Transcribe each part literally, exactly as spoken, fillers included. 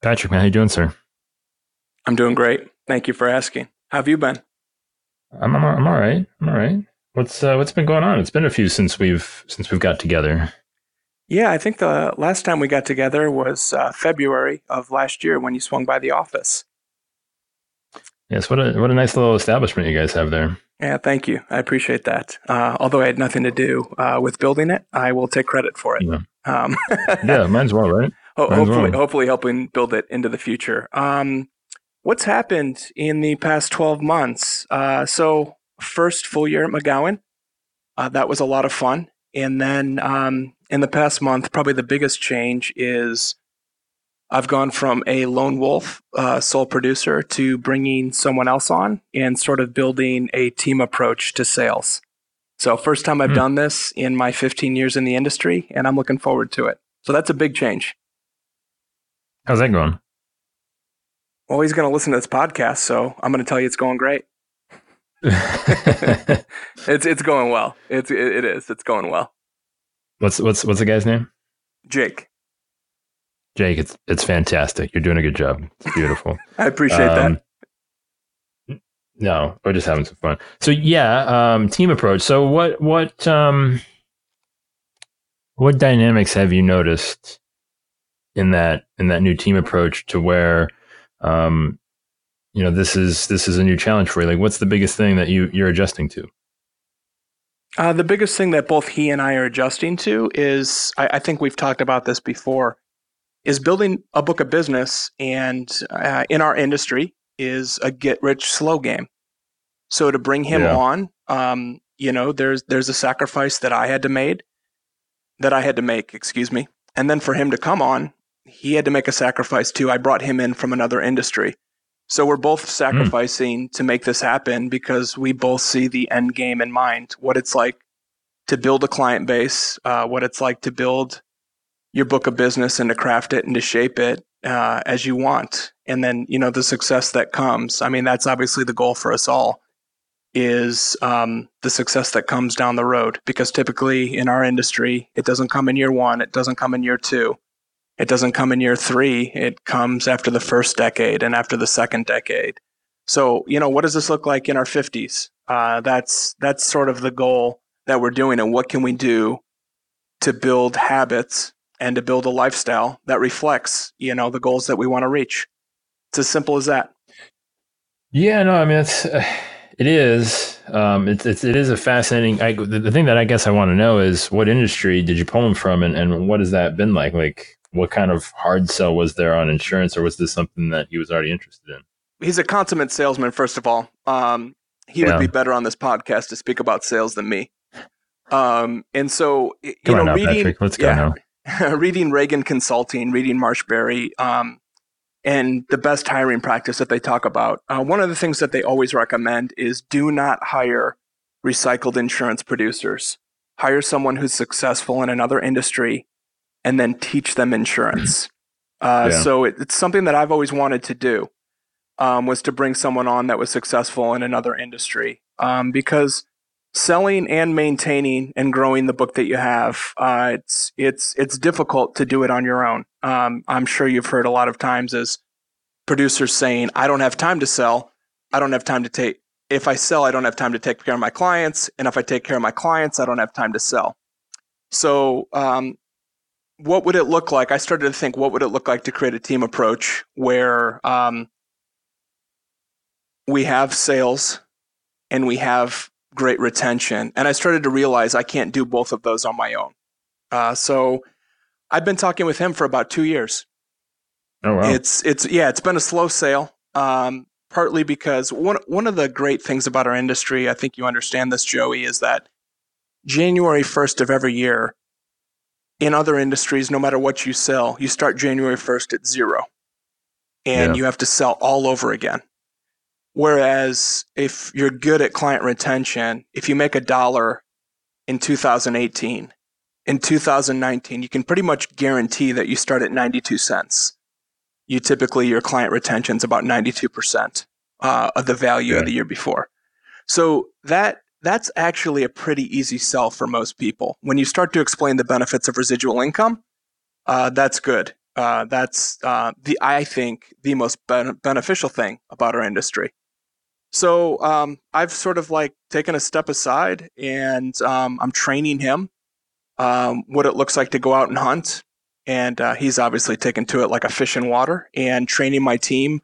Patrick, man, how you doing, sir? I'm doing great. Thank you for asking. How have you been? I'm I'm, I'm all right. I'm all right. What's uh, what's been going on? It's been a few since we've since we've got together. Yeah, I think the last time we got together was uh, February of last year when you swung by the office. Yes, what a what a nice little establishment you guys have there. Yeah, thank you. I appreciate that. Uh, although I had nothing to do uh, with building it, I will take credit for it. Yeah, um, yeah might as well, right? Ho- hopefully, well. hopefully helping build it into the future. Um, what's happened in the past twelve months? Uh, so first full year at McGowan, uh, that was a lot of fun. And then um, in the past month, probably the biggest change is I've gone from a lone wolf, uh, sole producer, to bringing someone else on and sort of building a team approach to sales. So first time I've mm. done this in my fifteen years in the industry, and I'm looking forward to it. So that's a big change. How's that going? Well, he's going to listen to this podcast, so I'm going to tell you it's going great. it's it's going well. It's it, it is. It's going well. What's what's what's the guy's name? Jake. Jake, it's it's fantastic. You're doing a good job. It's beautiful. I appreciate um, that. No, we're just having some fun. So yeah, um, team approach. So what what um, what dynamics have you noticed in that in that new team approach to where um, you know this is this is a new challenge for you? Like, what's the biggest thing that you you're adjusting to? Uh, the biggest thing that both he and I are adjusting to is I, I think we've talked about this before. Is building a book of business and uh, in our industry is a get rich slow game. So to bring him yeah. on, um, you know, there's there's a sacrifice that I had to made that I had to make, excuse me. And then for him to come on, he had to make a sacrifice too. I brought him in from another industry. So we're both sacrificing mm. to make this happen because we both see the end game in mind, what it's like to build a client base, uh, what it's like to build your book of business and to craft it and to shape it uh, as you want. And then, you know, the success that comes. I mean, that's obviously the goal for us all is um, the success that comes down the road, because typically in our industry, it doesn't come in year one. It doesn't come in year two. It doesn't come in year three. It comes after the first decade and after the second decade. So, you know, what does this look like in our fifties? Uh, that's, that's sort of the goal that we're doing. And what can we do to build habits and to build a lifestyle that reflects, you know, the goals that we want to reach? It's as simple as that. Yeah, no, I mean, it's, uh, it is, um, it's, it's, it is a fascinating, I, the, the thing that I guess I want to know is what industry did you pull them from, and, and what has that been like? Like, what kind of hard sell was there on insurance, or was this something that he was already interested in? He's a consummate salesman, first of all. Um, he yeah. would be better on this podcast to speak about sales than me. Um, and so, Come you know, now, reading, Patrick, let's go yeah, now. reading Reagan Consulting, reading Marshberry, um, and the best hiring practice that they talk about. Uh, one of the things that they always recommend is do not hire recycled insurance producers. Hire someone who's successful in another industry and then teach them insurance. Uh, yeah. So it, it's something that I've always wanted to do, um, was to bring someone on that was successful in another industry, um, because selling and maintaining and growing the book that you have, uh, it's it's it's difficult to do it on your own. Um, I'm sure you've heard a lot of times as producers saying, I don't have time to sell. I don't have time to take. If I sell, I don't have time to take care of my clients. And if I take care of my clients, I don't have time to sell. So um, what would it look like? I started to think, what would it look like to create a team approach where um, we have sales and we have great retention. And I started to realize I can't do both of those on my own. Uh, so I've been talking with him for about two years. Oh, wow. It's, it's, yeah, it's been a slow sale. Um, partly because one, one of the great things about our industry, I think you understand this, Joey, is that January first of every year in other industries, no matter what you sell, you start January first at zero and yeah. you have to sell all over again. Whereas if you're good at client retention, if you make a dollar in two thousand eighteen, in two thousand nineteen, you can pretty much guarantee that you start at ninety-two cents. You typically, your client retention is about ninety-two percent uh, of the value yeah. of the year before. So that that's actually a pretty easy sell for most people. When you start to explain the benefits of residual income, uh, that's good. Uh, that's uh, the I think the most ben- beneficial thing about our industry. So um, I've sort of like taken a step aside, and um, I'm training him um, what it looks like to go out and hunt. And uh, he's obviously taken to it like a fish in water, and training my team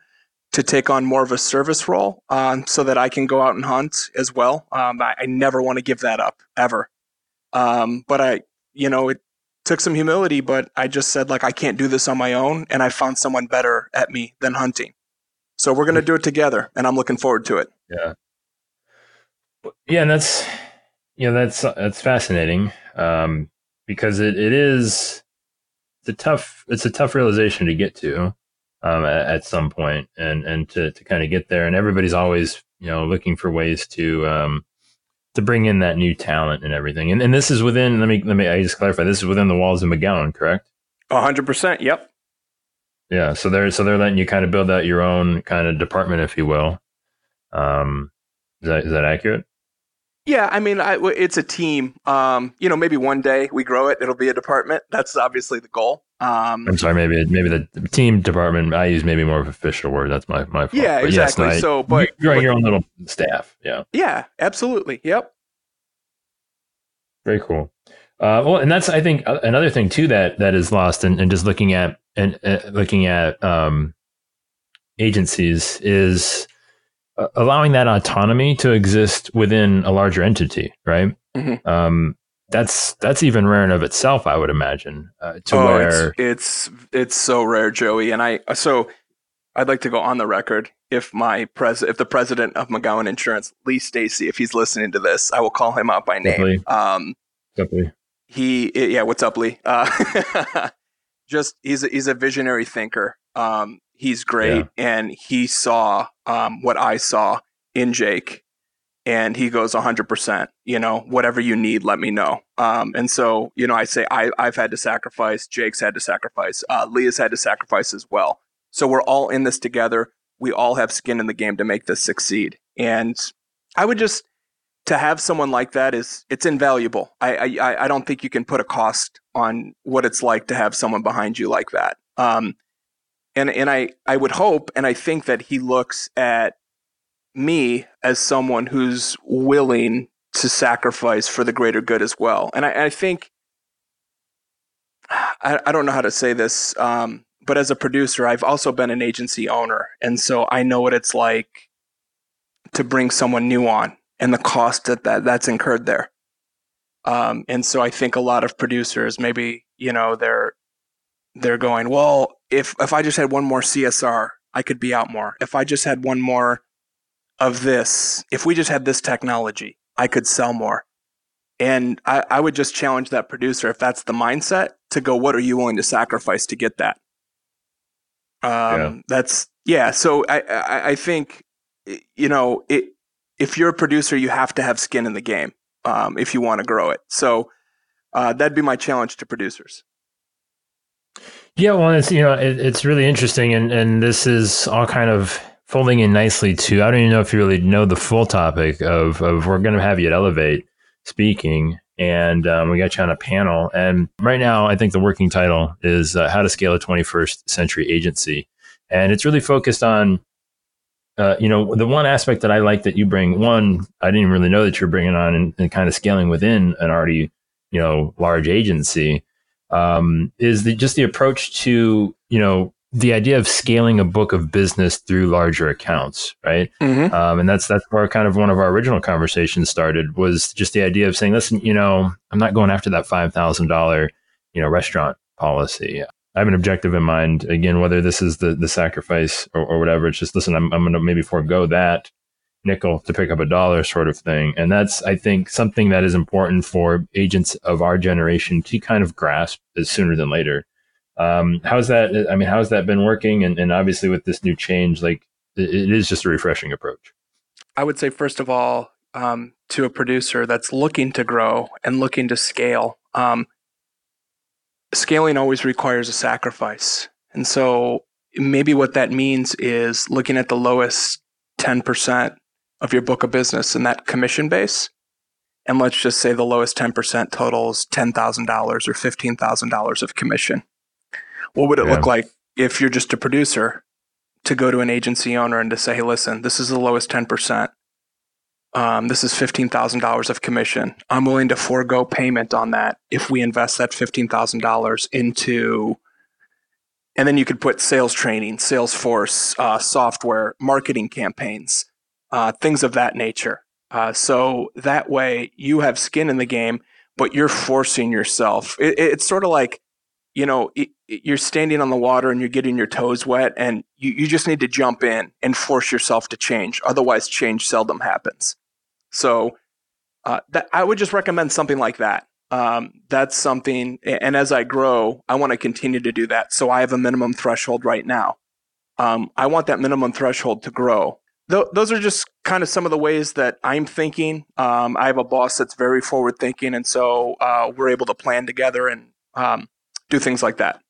to take on more of a service role um, so that I can go out and hunt as well. Um, I, I never want to give that up ever. Um, but I, you know, it took some humility, but I just said like, I can't do this on my own. And I found someone better at me than hunting. So we're going to do it together, and I'm looking forward to it. Yeah. Yeah. And that's, you know, that's, that's fascinating um, because it, it is, it's a tough, it's a tough realization to get to um, at, at some point and, and to, to kind of get there. And everybody's always, you know, looking for ways to, um, to bring in that new talent and everything. And and this is within, let me, let me, I just clarify, this is within the walls of McGowan, correct? A hundred percent. Yep. Yeah. So they're, so they're letting you kind of build out your own kind of department, if you will. Um, is that, is that accurate? Yeah. I mean, I, it's a team. Um, you know, maybe one day we grow it, it'll be a department. That's obviously the goal. Um, I'm sorry, maybe, maybe the team department, I use maybe more of an official word. That's my, my fault. Yeah, but exactly. Yes, I, so, but you're growing your own little staff. Yeah. Yeah, absolutely. Yep. Very cool. Uh, well, and that's, I think uh, another thing too, that, that is lost and, and just looking at, and uh, looking at, um, agencies is uh, allowing that autonomy to exist within a larger entity. Right. Mm-hmm. Um, That's that's even rare in of itself, I would imagine. Uh, to oh, where it's, it's it's so rare, Joey. And I so I'd like to go on the record. If my pres if the president of McGowan Insurance, Lee Stacey, if he's listening to this, I will call him out by name. Um, Definitely. He yeah, what's up, Lee? Uh, just he's a, he's a visionary thinker. Um, he's great, yeah. And he saw um, what I saw in Jake. And he goes one hundred percent, you know, whatever you need, let me know. Um, and so, you know, I say I, I've had to sacrifice. Jake's had to sacrifice. Uh, Leah's had to sacrifice as well. So we're all in this together. We all have skin in the game to make this succeed. And I would just, to have someone like that is, it's invaluable. I I, I don't think you can put a cost on what it's like to have someone behind you like that. Um, and and I, I would hope, and I think that he looks at me as someone who's willing to sacrifice for the greater good as well. And I, I think, I, I don't know how to say this, um, but as a producer, I've also been an agency owner. And so I know what it's like to bring someone new on and the cost that, that that's incurred there. Um, and so I think a lot of producers, maybe, you know, they're, they're going, well, if, if I just had one more C S R, I could be out more. If I just had one more of this, if we just had this technology, I could sell more. And I, I would just challenge that producer, if that's the mindset, to go, what are you willing to sacrifice to get that? Um, yeah. That's, yeah. So I, I, I think, you know, it, if you're a producer, you have to have skin in the game um, if you want to grow it. So uh, that'd be my challenge to producers. Yeah. Well, it's, you know, it, it's really interesting. And, and this is all kind of folding in nicely to, I don't even know if you really know the full topic of, of we're going to have you at Elevate speaking, and um, we got you on a panel. And right now, I think the working title is uh, How to Scale a twenty-first Century Agency. And it's really focused on, uh, you know, the one aspect that I like that you bring, one, I didn't really know that you're bringing on and, and kind of scaling within an already, you know, large agency, um, is the, just the approach to, you know, the idea of scaling a book of business through larger accounts, right? Mm-hmm. Um, and that's that's where kind of one of our original conversations started, was just the idea of saying, listen, you know, I'm not going after that five thousand dollars, you know, restaurant policy. I have an objective in mind. Again, whether this is the the sacrifice or, or whatever, it's just, listen, I'm I'm going to maybe forego that nickel to pick up a dollar sort of thing. And that's, I think, something that is important for agents of our generation to kind of grasp as sooner than later. Um, how's that? I mean, how's that been working? And, and obviously with this new change, like it, it is just a refreshing approach. I would say, first of all, um, to a producer that's looking to grow and looking to scale, um, scaling always requires a sacrifice. And so maybe what that means is looking at the lowest ten percent of your book of business and that commission base. And let's just say the lowest ten percent totals ten thousand dollars or fifteen thousand dollars of commission. What would it yeah. look like if you're just a producer to go to an agency owner and to say, hey, listen, this is the lowest ten percent. Um, this is fifteen thousand dollars of commission. I'm willing to forego payment on that if we invest that fifteen thousand dollars into, and then you could put sales training, Salesforce, uh, software, marketing campaigns, uh, things of that nature. Uh, so that way you have skin in the game, but you're forcing yourself. It, it, it's sort of like, you know, it, it, you're standing on the water and you're getting your toes wet, and you, you just need to jump in and force yourself to change. Otherwise, change seldom happens. So uh, that, I would just recommend something like that. Um, that's something, and as I grow, I want to continue to do that. So I have a minimum threshold right now. Um, I want that minimum threshold to grow. Th- those are just kind of some of the ways that I'm thinking. Um, I have a boss that's very forward thinking, and so uh, we're able to plan together and um, do things like that.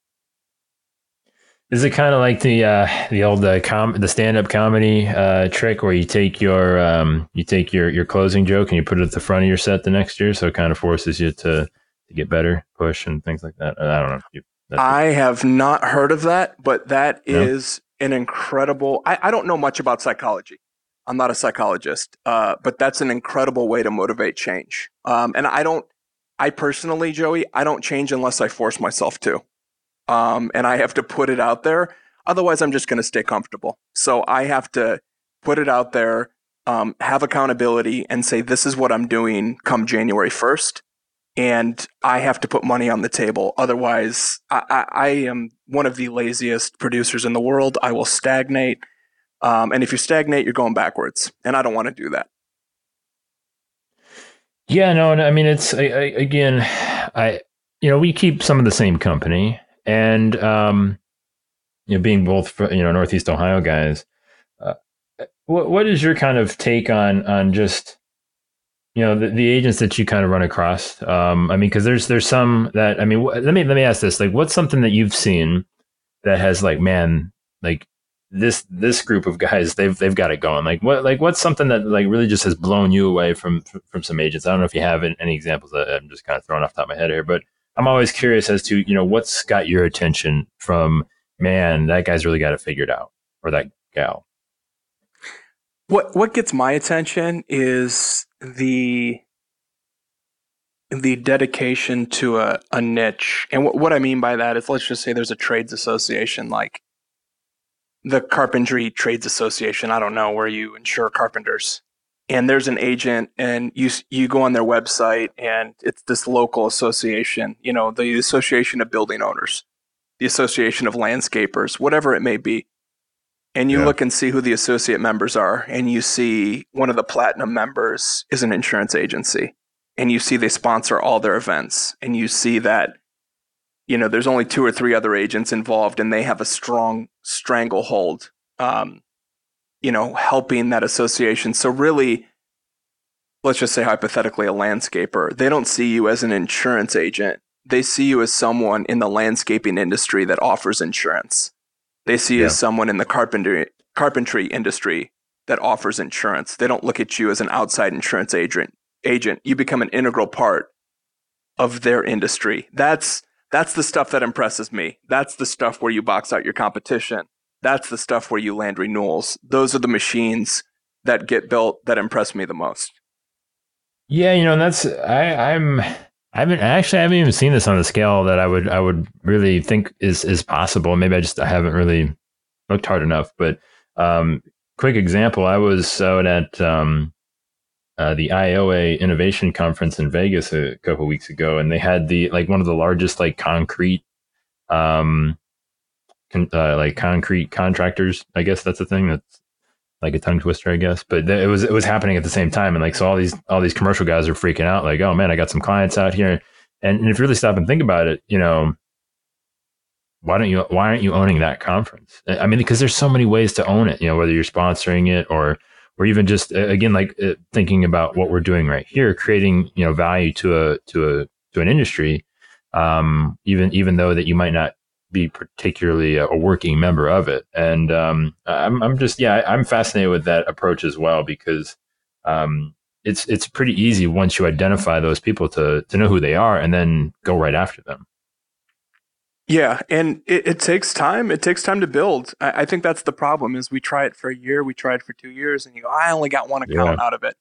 Is it kind of like the uh, the old uh, com- the stand up comedy uh, trick where you take your um, you take your, your closing joke and you put it at the front of your set the next year, so it kind of forces you to, to get better, push, and things like that? I don't know. If you, that's I it. have not heard of that, but that no? is an incredible. I, I don't know much about psychology. I'm not a psychologist, uh, but that's an incredible way to motivate change. Um, and I don't. I personally, Joey, I don't change unless I force myself to. Um, and I have to put it out there. Otherwise, I'm just going to stay comfortable. So I have to put it out there, um, have accountability, and say, this is what I'm doing come January first. And I have to put money on the table. Otherwise, I, I, I am one of the laziest producers in the world. I will stagnate. Um, and if you stagnate, you're going backwards. And I don't want to do that. Yeah, no, I mean, it's, I, I, again, I, you know, we keep some of the same company. And, um, you know, being both, you know, Northeast Ohio guys, uh, what, what is your kind of take on, on just, you know, the, the agents that you kind of run across? Um, I mean, cause there's, there's some that, I mean, wh- let me, let me ask this, like, what's something that you've seen that has like, man, like this, this group of guys, they've, they've got it going. Like what, like what's something that like really just has blown you away from, from some agents? I don't know if you have any examples. I'm just kind of throwing off the top of my head here, but I'm always curious as to, you know, what's got your attention from, man, that guy's really got it figured out, or that gal. What what gets my attention is the the dedication to a, a niche. And what, what I mean by that is, let's just say there's a trades association, like the Carpentry Trades Association, I don't know, where you insure carpenters. And there's an agent, and you you go on their website, and it's this local association, you know, the Association of Building Owners, the Association of Landscapers, whatever it may be. And you yeah. look and see who the associate members are, and you see one of the platinum members is an insurance agency, and you see they sponsor all their events, and you see that, you know, there's only two or three other agents involved, and they have a strong stranglehold. Um, you know, helping that association. So really, let's just say hypothetically a landscaper, they don't see you as an insurance agent. They see you as someone in the landscaping industry that offers insurance. They see you yeah. as someone in the carpentry carpentry industry that offers insurance. They don't look at you as an outside insurance agent. Agent, you become an integral part of their industry. That's that's the stuff that impresses me. That's the stuff where you box out your competition. That's the stuff where you land renewals. Those are the machines that get built that impress me the most. Yeah, you know, and that's I, I'm I haven't actually I haven't even seen this on a scale that I would I would really think is is possible. Maybe I just I haven't really looked hard enough. But um, quick example, I was out at um, uh, the I O A Innovation Conference in Vegas a couple of weeks ago, and they had the like one of the largest like concrete. Um, Uh, like concrete contractors, I guess that's the thing. That's like a tongue twister, I guess. But th- it was it was happening at the same time, and like so all these all these commercial guys are freaking out, like, oh man, I got some clients out here. And, and if you really stop and think about it, you know, why don't you why aren't you owning that conference? I mean, because there's so many ways to own it. You know, whether you're sponsoring it or or even just again like uh, thinking about what we're doing right here, creating you know value to a to a to an industry, um, even even though that you might not be particularly a working member of it. And um, I'm, I'm just, yeah, I'm fascinated with that approach as well, because um, it's it's pretty easy once you identify those people to to know who they are and then go right after them. Yeah, and it, it takes time. It takes time to build. I, I think that's the problem is we try it for a year, we try it for two years, and you go, I only got one account yeah. out of it.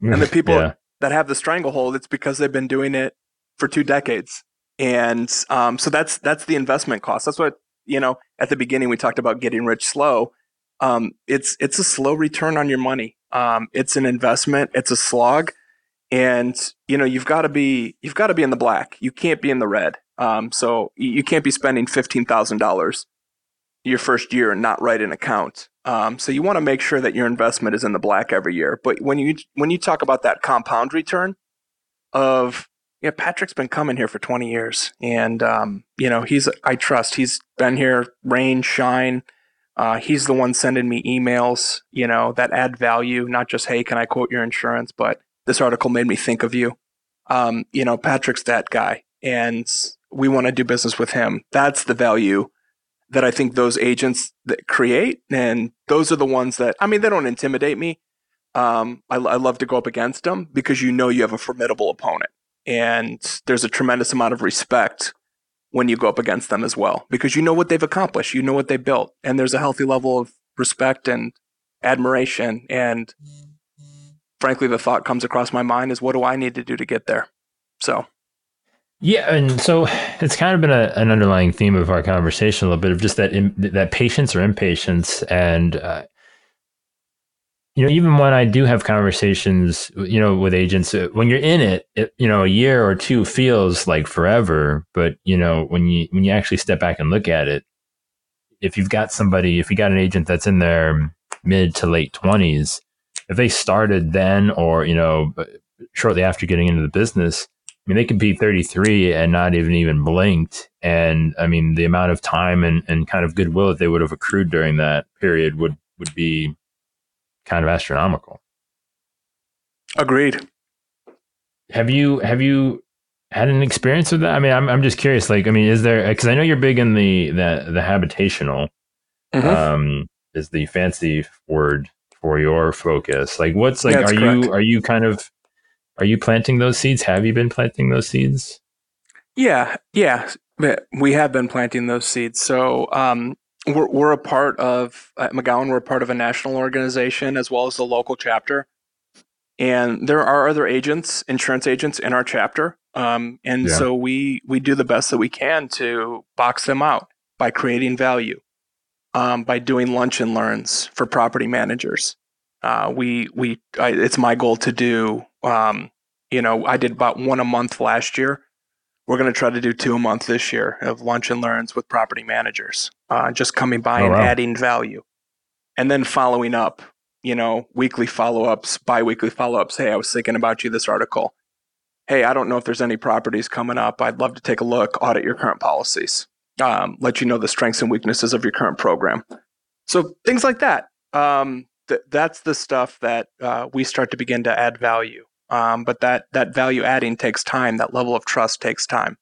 And the people yeah. that have the stranglehold, it's because they've been doing it for two decades. And um, so that's that's the investment cost. That's what, you know, at the beginning we talked about getting rich slow. Um, it's it's a slow return on your money. Um, it's an investment. It's a slog, and you know you've got to be you've got to be in the black. You can't be in the red. Um, so you can't be spending fifteen thousand dollars your first year and not write an account. Um, so you want to make sure that your investment is in the black every year. But when you when you talk about that compound return of yeah, Patrick's been coming here for twenty years, and um, you know he's I trust he's been here rain shine. Uh, he's the one sending me emails, you know, that add value, not just, hey, can I quote your insurance? But this article made me think of you. Um, you know, Patrick's that guy, and we want to do business with him. That's the value that I think those agents that create. And those are the ones that, I mean, they don't intimidate me. Um, I, I love to go up against them because you know you have a formidable opponent. And there's a tremendous amount of respect when you go up against them as well, because you know what they've accomplished, you know what they built, and there's a healthy level of respect and admiration. And frankly, the thought comes across my mind is, what do I need to do to get there? So. Yeah. And so it's kind of been a, an underlying theme of our conversation a little bit of just that, in, that patience or impatience. And, uh, you know, even when I do have conversations, you know, with agents, when you're in it, it, you know, a year or two feels like forever. But, you know, when you when you actually step back and look at it, if you've got somebody, if you got an agent that's in their mid to late twenties, if they started then or, you know, shortly after getting into the business, I mean, they could be thirty-three and not even even blinked. And I mean, the amount of time and, and kind of goodwill that they would have accrued during that period would would be kind of astronomical. Agreed. Have you have you had an experience with that? I mean, I'm I'm just curious. Like, I mean, is there? Because I know you're big in the the the habitational. Mm-hmm. Um, is the fancy word for your focus? Like, what's like? Yeah, are correct. you are you kind of are you planting those seeds? Have you been planting those seeds? Yeah, yeah, we have been planting those seeds. So, um. We're, we're a part of, at McGowan, we're a part of a national organization as well as the local chapter. And there are other agents, insurance agents in our chapter. Um, and yeah. so we, we do the best that we can to box them out by creating value, um, by doing lunch and learns for property managers. Uh, we, we, I, it's my goal to do, um, you know, I did about one a month last year. We're going to try to do two a month this year of lunch and learns with property managers, uh, just coming by oh, and wow. adding value, and then following up. You know, weekly follow ups, biweekly follow ups. Hey, I was thinking about you. This article. Hey, I don't know if there's any properties coming up. I'd love to take a look, audit your current policies, um, let you know the strengths and weaknesses of your current program. So things like that. Um, th- that's the stuff that uh, we start to begin to add value. Um, but that, that value adding takes time. That level of trust takes time.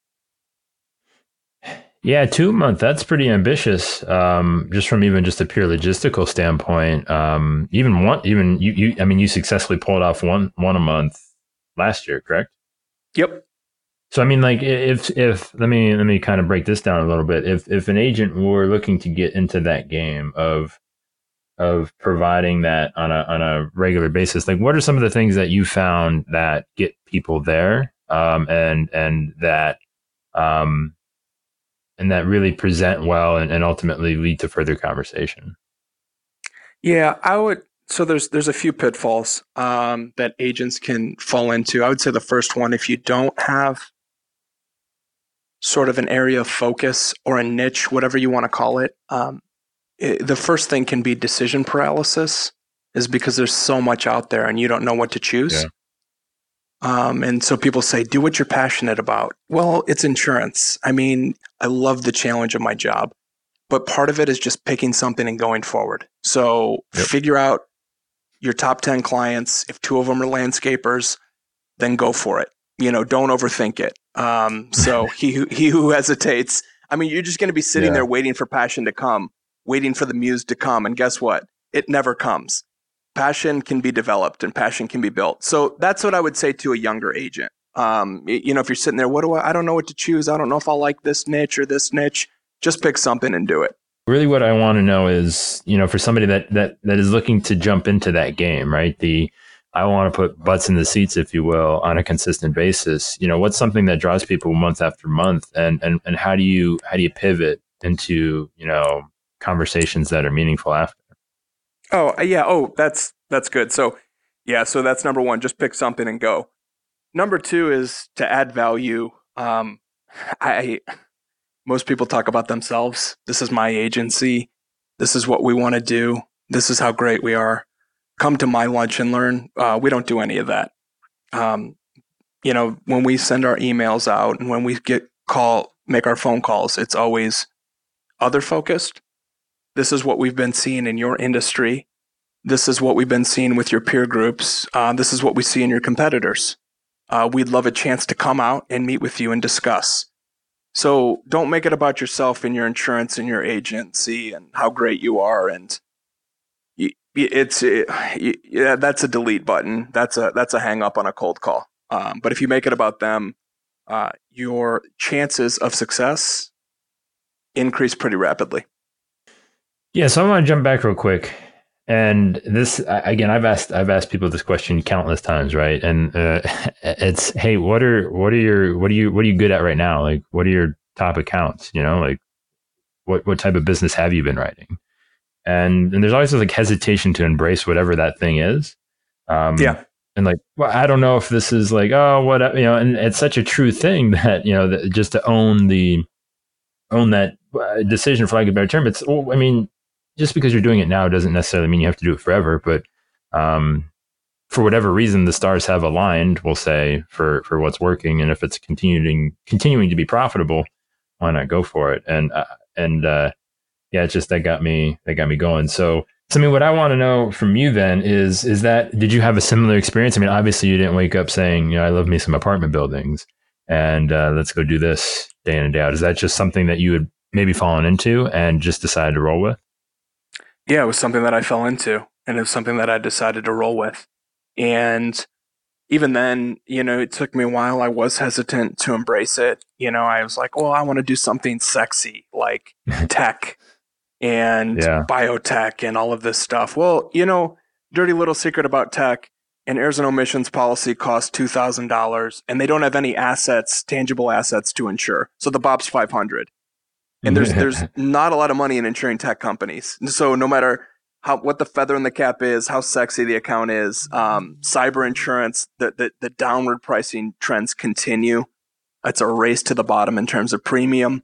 Yeah, two a month. That's pretty ambitious. Um, just from even just a pure logistical standpoint. Um, even one, even you, you. I mean, you successfully pulled off one one a month last year, correct? Yep. So I mean, like, if if let me let me kind of break this down a little bit. If if an agent were looking to get into that game of of providing that on a on a regular basis, like what are some of the things that you found that get people there, um, and and that um, and that really present well and, and ultimately lead to further conversation? Yeah, I would. So there's there's a few pitfalls um, that agents can fall into. I would say the first one, if you don't have sort of an area of focus or a niche, whatever you want to call it. Um, It, the first thing can be decision paralysis, is because there's so much out there and you don't know what to choose. Yeah. Um, and so people say, do what you're passionate about. Well, it's insurance. I mean, I love the challenge of my job, but part of it is just picking something and going forward. So yep. figure out your top ten clients. If two of them are landscapers, then go for it. You know, don't overthink it. Um, so he who, he who hesitates, I mean, you're just going to be sitting yeah. there waiting for passion to come. Waiting for the muse to come. And guess what? It never comes. Passion can be developed and passion can be built. So that's what I would say to a younger agent. Um, you know, if you're sitting there, what do I, I don't know what to choose. I don't know if I'll like this niche or this niche. Just pick something and do it. Really what I want to know is, you know, for somebody that, that, that is looking to jump into that game, right? The, I want to put butts in the seats, if you will, on a consistent basis. You know, what's something that draws people month after month, and, and, and how do you, how do you pivot into, you know, conversations that are meaningful after? Oh, yeah. Oh, that's, that's good. So yeah, so that's number one, just pick something and go. Number two is to add value. Um, I, most people talk about themselves. This is my agency. This is what we want to do. This is how great we are. Come to my lunch and learn. Uh, we don't do any of that. Um, you know, when we send our emails out and when we get call, make our phone calls, it's always other focused. This is what we've been seeing in your industry. This is what we've been seeing with your peer groups. Uh, this is what we see in your competitors. Uh, we'd love a chance to come out and meet with you and discuss. So don't make it about yourself and your insurance and your agency and how great you are. And you, it's it, you, yeah, that's a delete button. That's a that's a hang up on a cold call. Um, but if you make it about them, uh, your chances of success increase pretty rapidly. Yeah. So I want to jump back real quick. And this, again, I've asked I've asked people this question countless times, right? And uh, it's, hey, what are what are your what are you what are you good at right now? Like, what are your top accounts? You know, like, what what type of business have you been writing? And and there's always this, like, hesitation to embrace whatever that thing is. Um, yeah. And like, well, I don't know if this is like, oh, what, you know? And it's such a true thing that, you know, that just to own the own that decision, for lack of a better term. It's, I mean. Just because you're doing it now doesn't necessarily mean you have to do it forever. But um, for whatever reason, the stars have aligned, we'll say, for for what's working. And if it's continuing continuing to be profitable, why not go for it? And uh, and uh, yeah, it's just that got me that got me going. So, so I mean, what I want to know from you then is is that, did you have a similar experience? I mean, obviously, you didn't wake up saying, you know, I love me some apartment buildings and uh, let's go do this day in and day out. Is that just something that you had maybe fallen into and just decided to roll with? Yeah, it was something that I fell into, and it was something that I decided to roll with. And even then, you know, it took me a while. I was hesitant to embrace it. You know, I was like, well, I want to do something sexy, like tech and yeah. biotech and all of this stuff. Well, you know, dirty little secret about tech, an errors and omissions policy costs two thousand dollars, and they don't have any assets, tangible assets to insure. So the B O P's five hundred. And there's there's not a lot of money in insuring tech companies. So no matter how what the feather in the cap is, how sexy the account is, um, cyber insurance, the, the the downward pricing trends continue. It's a race to the bottom in terms of premium.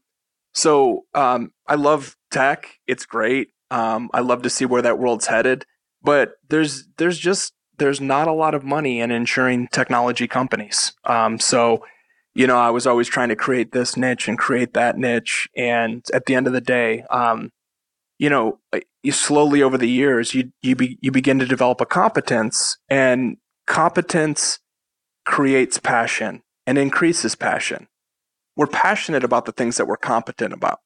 So um, I love tech. It's great. Um, I love to see where that world's headed. But there's there's just there's not a lot of money in insuring technology companies. Um, so. You know, I was always trying to create this niche and create that niche. And at the end of the day, um, you know, you slowly over the years, you you, be, you begin to develop a competence, and competence creates passion and increases passion. We're passionate about the things that we're competent about.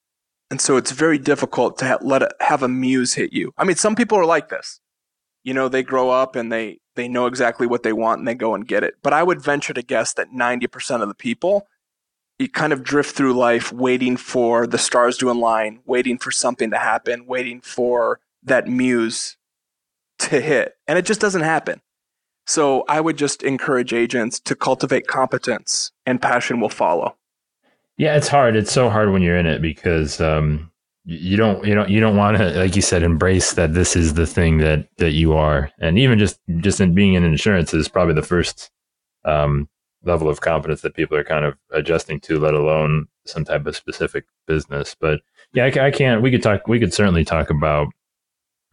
And so it's very difficult to ha- let a, have a muse hit you. I mean, some people are like this. You know, they grow up and they they know exactly what they want and they go and get it. But I would venture to guess that ninety percent of the people, you kind of drift through life waiting for the stars to align, waiting for something to happen, waiting for that muse to hit. And it just doesn't happen. So I would just encourage agents to cultivate competence, and passion will follow. Yeah, it's hard. It's so hard when you're in it, because um, you don't, you don't, you don't want to, like you said, embrace that this is the thing that, that you are. And even just, just in being in insurance is probably the first um, level of competence that people are kind of adjusting to, let alone some type of specific business. But yeah, I, I can't, we could talk, we could certainly talk about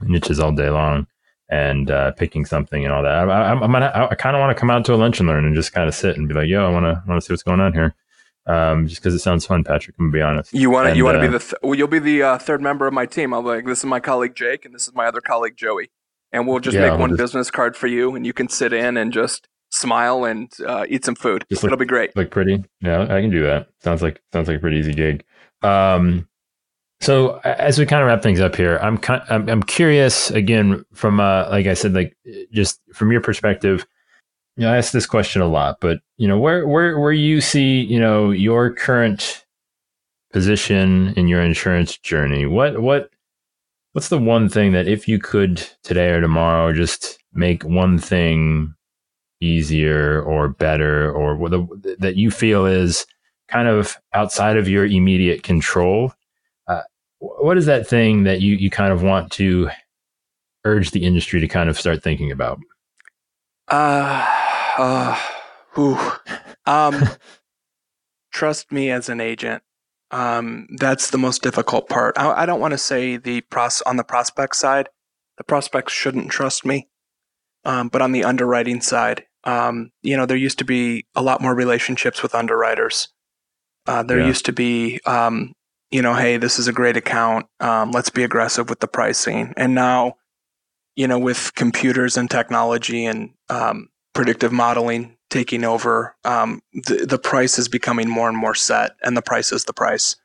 niches all day long and uh, picking something and all that. I, I, I'm gonna, I, I kind of want to come out to a lunch and learn and just kind of sit and be like, yo, I want to, want to see what's going on here. Um, just because it sounds fun, Patrick. I'm gonna be honest. You want to, you want to uh, be the, th- well, you'll be the uh, third member of my team. I'll be like, this is my colleague Jake, and this is my other colleague Joey, and we'll just yeah, make we'll one just, business card for you, and you can sit in and just smile and uh, eat some food. Look, It'll be great. Look pretty. Yeah, I can do that. Sounds like sounds like a pretty easy gig. Um, so as we kind of wrap things up here, I'm kind, I'm, I'm curious again from uh, like I said, like just from your perspective. you know, I ask this question a lot, but you know, where where where you see, you know, your current position in your insurance journey, what what what's the one thing that if you could today or tomorrow just make one thing easier or better, or the, that you feel is kind of outside of your immediate control? Uh, what is that thing that you, you kind of want to urge the industry to kind of start thinking about? Uh, uh, ooh. Um, trust me as an agent. Um, that's the most difficult part. I, I don't want to say the pros on the prospect side, the prospects shouldn't trust me. Um, but on the underwriting side, um, you know, there used to be a lot more relationships with underwriters. Uh, there yeah. used to be, um, you know, hey, this is a great account. Um, let's be aggressive with the pricing. And now, you know, with computers and technology and um, predictive modeling taking over, um, the, the price is becoming more and more set, and the price is the price.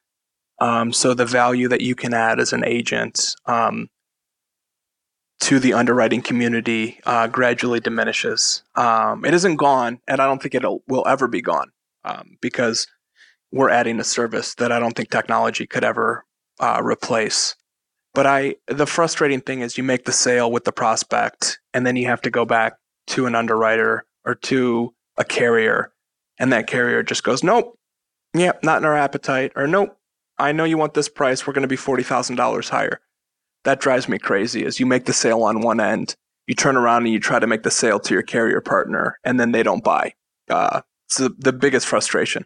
Um, so the value that you can add as an agent um, to the underwriting community uh, gradually diminishes. Um, it isn't gone, and I don't think it will ever be gone um, because we're adding a service that I don't think technology could ever uh, replace. But I, the frustrating thing is you make the sale with the prospect, and then you have to go back to an underwriter or to a carrier, and that carrier just goes, nope, yeah, not in our appetite, or nope, I know you want this price, we're going to be forty thousand dollars higher. That drives me crazy, is you make the sale on one end, you turn around and you try to make the sale to your carrier partner, and then they don't buy. Uh, it's the, the biggest frustration.